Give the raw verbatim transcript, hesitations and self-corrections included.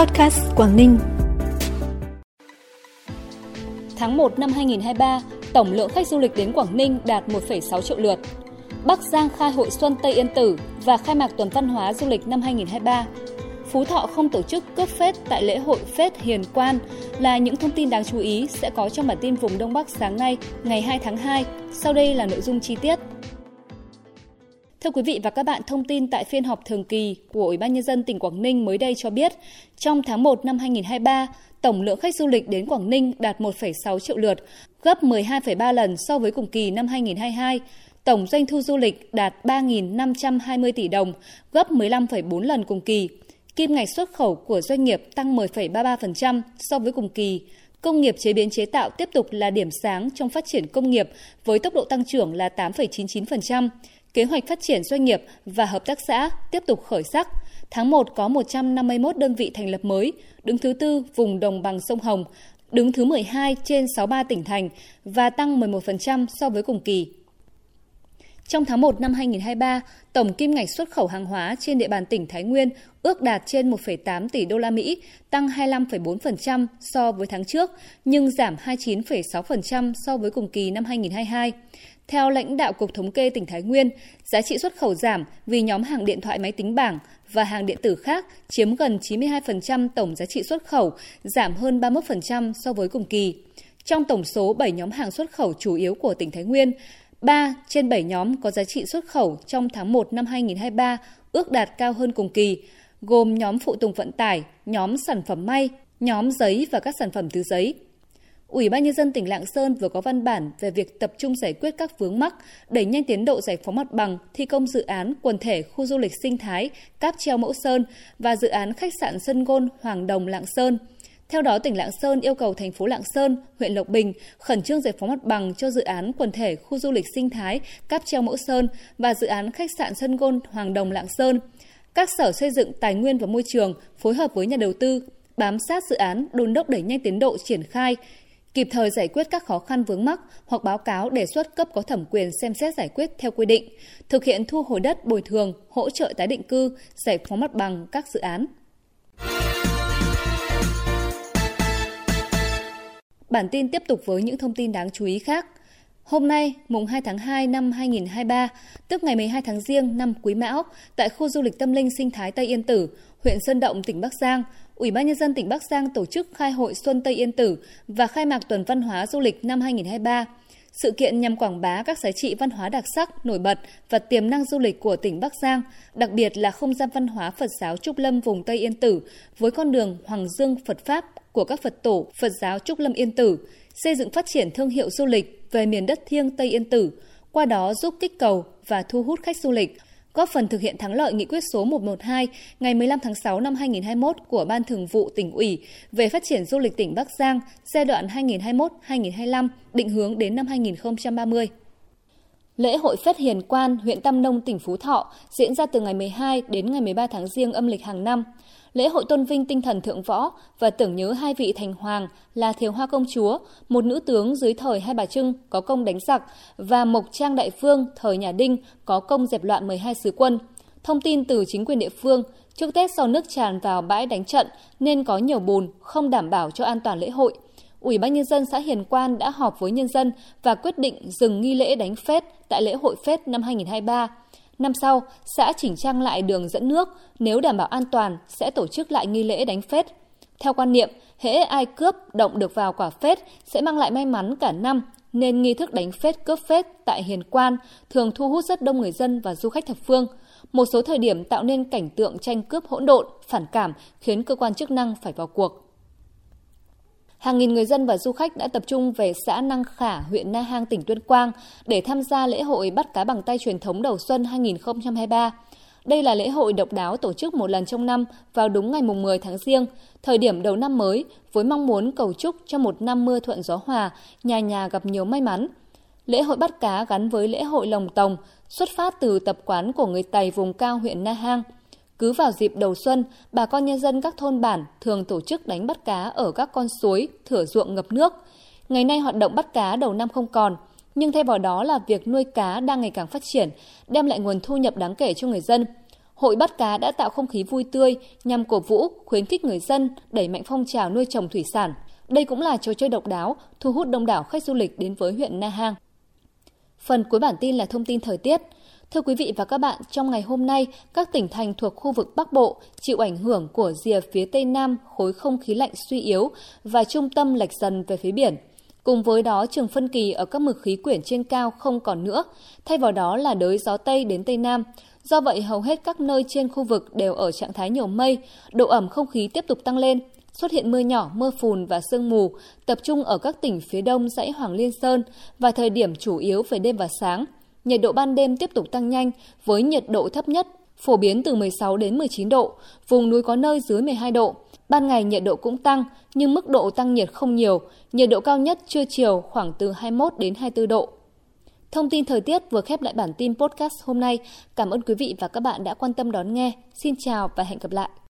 Podcast Quảng Ninh. Tháng một năm hai không hai ba, tổng lượng khách du lịch đến Quảng Ninh đạt một phẩy sáu triệu lượt. Bắc Giang khai hội xuân Tây Yên Tử và khai mạc tuần văn hóa du lịch năm hai không hai ba. Phú Thọ không tổ chức cướp phết tại lễ hội Phết Hiền Quan là những thông tin đáng chú ý sẽ có trong bản tin vùng Đông Bắc sáng nay, ngày hai tháng hai. Sau đây là nội dung chi tiết. Thưa quý vị và các bạn, thông tin tại phiên họp thường kỳ của Ủy ban Nhân dân tỉnh Quảng Ninh mới đây cho biết, trong tháng một năm hai không hai ba, tổng lượng khách du lịch đến Quảng Ninh đạt một phẩy sáu triệu lượt, gấp mười hai phẩy ba lần so với cùng kỳ năm hai không hai hai. Tổng doanh thu du lịch đạt ba nghìn năm trăm hai mươi tỷ đồng, gấp mười lăm phẩy bốn lần cùng kỳ. Kim ngạch xuất khẩu của doanh nghiệp tăng mười phẩy ba mươi ba phần trăm so với cùng kỳ. Công nghiệp chế biến chế tạo tiếp tục là điểm sáng trong phát triển công nghiệp với tốc độ tăng trưởng là tám phẩy chín mươi chín phần trăm. Kế hoạch phát triển doanh nghiệp và hợp tác xã tiếp tục khởi sắc. Tháng một có một trăm năm mươi mốt đơn vị thành lập mới, đứng thứ tư vùng đồng bằng sông Hồng, đứng thứ mười hai trên sáu mươi ba tỉnh thành và tăng mười một phần trăm so với cùng kỳ. Trong tháng một năm hai không hai ba, tổng kim ngạch xuất khẩu hàng hóa trên địa bàn tỉnh Thái Nguyên ước đạt trên một phẩy tám tỷ đô la Mỹ, tăng hai mươi lăm phẩy bốn phần trăm so với tháng trước, nhưng giảm hai mươi chín phẩy sáu phần trăm so với cùng kỳ năm hai không hai hai. Theo lãnh đạo Cục Thống kê tỉnh Thái Nguyên, giá trị xuất khẩu giảm vì nhóm hàng điện thoại máy tính bảng và hàng điện tử khác chiếm gần chín mươi hai phần trăm tổng giá trị xuất khẩu, giảm hơn ba mươi mốt phần trăm so với cùng kỳ. Trong tổng số bảy nhóm hàng xuất khẩu chủ yếu của tỉnh Thái Nguyên, ba trên bảy nhóm có giá trị xuất khẩu trong tháng một năm hai không hai ba ước đạt cao hơn cùng kỳ, gồm nhóm phụ tùng vận tải, nhóm sản phẩm may, nhóm giấy và các sản phẩm từ giấy. Ủy ban Nhân dân tỉnh Lạng Sơn vừa có văn bản về việc tập trung giải quyết các vướng mắc, đẩy nhanh tiến độ giải phóng mặt bằng, thi công dự án quần thể khu du lịch sinh thái Cáp treo Mẫu Sơn và dự án khách sạn Sân Gôn Hoàng Đồng Lạng Sơn. Theo đó, tỉnh Lạng Sơn yêu cầu thành phố Lạng Sơn, huyện Lộc Bình khẩn trương giải phóng mặt bằng cho dự án quần thể khu du lịch sinh thái Cáp treo Mẫu Sơn và dự án khách sạn Sân Gôn Hoàng Đồng Lạng Sơn. Các sở xây dựng, tài nguyên và môi trường phối hợp với nhà đầu tư bám sát dự án, đôn đốc đẩy nhanh tiến độ triển khai, kịp thời giải quyết các khó khăn vướng mắc hoặc báo cáo đề xuất cấp có thẩm quyền xem xét giải quyết theo quy định, thực hiện thu hồi đất, bồi thường, hỗ trợ tái định cư, giải phóng mặt bằng các dự án. Bản tin tiếp tục với những thông tin đáng chú ý khác. Hôm nay, mùng hai tháng hai năm hai không hai ba, tức ngày mười hai tháng Giêng năm Quý Mão, tại khu du lịch tâm linh sinh thái Tây Yên Tử, huyện Sơn Động, tỉnh Bắc Giang, Ủy ban Nhân dân tỉnh Bắc Giang tổ chức khai hội Xuân Tây Yên Tử và khai mạc tuần văn hóa du lịch năm hai không hai ba. Sự kiện nhằm quảng bá các giá trị văn hóa đặc sắc, nổi bật và tiềm năng du lịch của tỉnh Bắc Giang, đặc biệt là không gian văn hóa Phật giáo Trúc Lâm vùng Tây Yên Tử với con đường Hoàng Dương Phật Pháp của các Phật tổ Phật giáo Trúc Lâm Yên Tử, xây dựng phát triển thương hiệu du lịch về miền đất thiêng Tây Yên Tử, qua đó giúp kích cầu và thu hút khách du lịch, góp phần thực hiện thắng lợi nghị quyết số một trăm mười hai ngày mười lăm tháng sáu năm hai không hai mốt của Ban Thường vụ Tỉnh ủy về phát triển du lịch tỉnh Bắc Giang giai đoạn hai nghìn không trăm hai mươi mốt đến hai nghìn không trăm hai mươi lăm, định hướng đến năm hai nghìn không trăm ba mươi. Lễ hội Phết Hiền Quan, huyện Tam Nông, tỉnh Phú Thọ diễn ra từ ngày mười hai đến ngày mười ba tháng Giêng âm lịch hàng năm. Lễ hội tôn vinh tinh thần thượng võ và tưởng nhớ hai vị thành hoàng là Thiều Hoa Công Chúa, một nữ tướng dưới thời Hai Bà Trưng có công đánh giặc, và Mộc Trang Đại Phương thời Nhà Đinh có công dẹp loạn mười hai sứ quân. Thông tin từ chính quyền địa phương, trước Tết do nước tràn vào bãi đánh trận nên có nhiều bùn, không đảm bảo cho an toàn lễ hội. Ủy ban Nhân dân xã Hiền Quan đã họp với nhân dân và quyết định dừng nghi lễ đánh phết tại lễ hội phết năm hai không hai ba. Năm sau, xã chỉnh trang lại đường dẫn nước, nếu đảm bảo an toàn sẽ tổ chức lại nghi lễ đánh phết. Theo quan niệm, hễ ai cướp động được vào quả phết sẽ mang lại may mắn cả năm, nên nghi thức đánh phết cướp phết tại Hiền Quan thường thu hút rất đông người dân và du khách thập phương. Một số thời điểm tạo nên cảnh tượng tranh cướp hỗn độn, phản cảm khiến cơ quan chức năng phải vào cuộc. Hàng nghìn người dân và du khách đã tập trung về xã Năng Khả, huyện Na Hang, tỉnh Tuyên Quang để tham gia lễ hội bắt cá bằng tay truyền thống đầu xuân hai không hai ba. Đây là lễ hội độc đáo tổ chức một lần trong năm vào đúng ngày mười tháng Giêng, thời điểm đầu năm mới, với mong muốn cầu chúc cho một năm mưa thuận gió hòa, nhà nhà gặp nhiều may mắn. Lễ hội bắt cá gắn với lễ hội Lồng Tồng xuất phát từ tập quán của người Tày vùng cao huyện Na Hang. Cứ vào dịp đầu xuân, bà con nhân dân các thôn bản thường tổ chức đánh bắt cá ở các con suối, thửa ruộng ngập nước. Ngày nay hoạt động bắt cá đầu năm không còn, nhưng thay vào đó là việc nuôi cá đang ngày càng phát triển, đem lại nguồn thu nhập đáng kể cho người dân. Hội bắt cá đã tạo không khí vui tươi nhằm cổ vũ, khuyến khích người dân đẩy mạnh phong trào nuôi trồng thủy sản. Đây cũng là trò chơi độc đáo, thu hút đông đảo khách du lịch đến với huyện Na Hang. Phần cuối bản tin là thông tin thời tiết. Thưa quý vị và các bạn, trong ngày hôm nay, các tỉnh thành thuộc khu vực Bắc Bộ chịu ảnh hưởng của rìa phía Tây Nam khối không khí lạnh suy yếu và trung tâm lệch dần về phía biển. Cùng với đó, trường phân kỳ ở các mực khí quyển trên cao không còn nữa, thay vào đó là đới gió Tây đến Tây Nam. Do vậy, hầu hết các nơi trên khu vực đều ở trạng thái nhiều mây, độ ẩm không khí tiếp tục tăng lên, xuất hiện mưa nhỏ, mưa phùn và sương mù, tập trung ở các tỉnh phía đông dãy Hoàng Liên Sơn và thời điểm chủ yếu về đêm và sáng. Nhiệt độ ban đêm tiếp tục tăng nhanh với nhiệt độ thấp nhất phổ biến từ mười sáu đến mười chín độ, vùng núi có nơi dưới mười hai độ. Ban ngày nhiệt độ cũng tăng nhưng mức độ tăng nhiệt không nhiều, nhiệt độ cao nhất trưa chiều khoảng từ hai mươi mốt đến hai mươi tư độ. Thông tin thời tiết vừa khép lại bản tin podcast hôm nay. Cảm ơn quý vị và các bạn đã quan tâm đón nghe. Xin chào và hẹn gặp lại.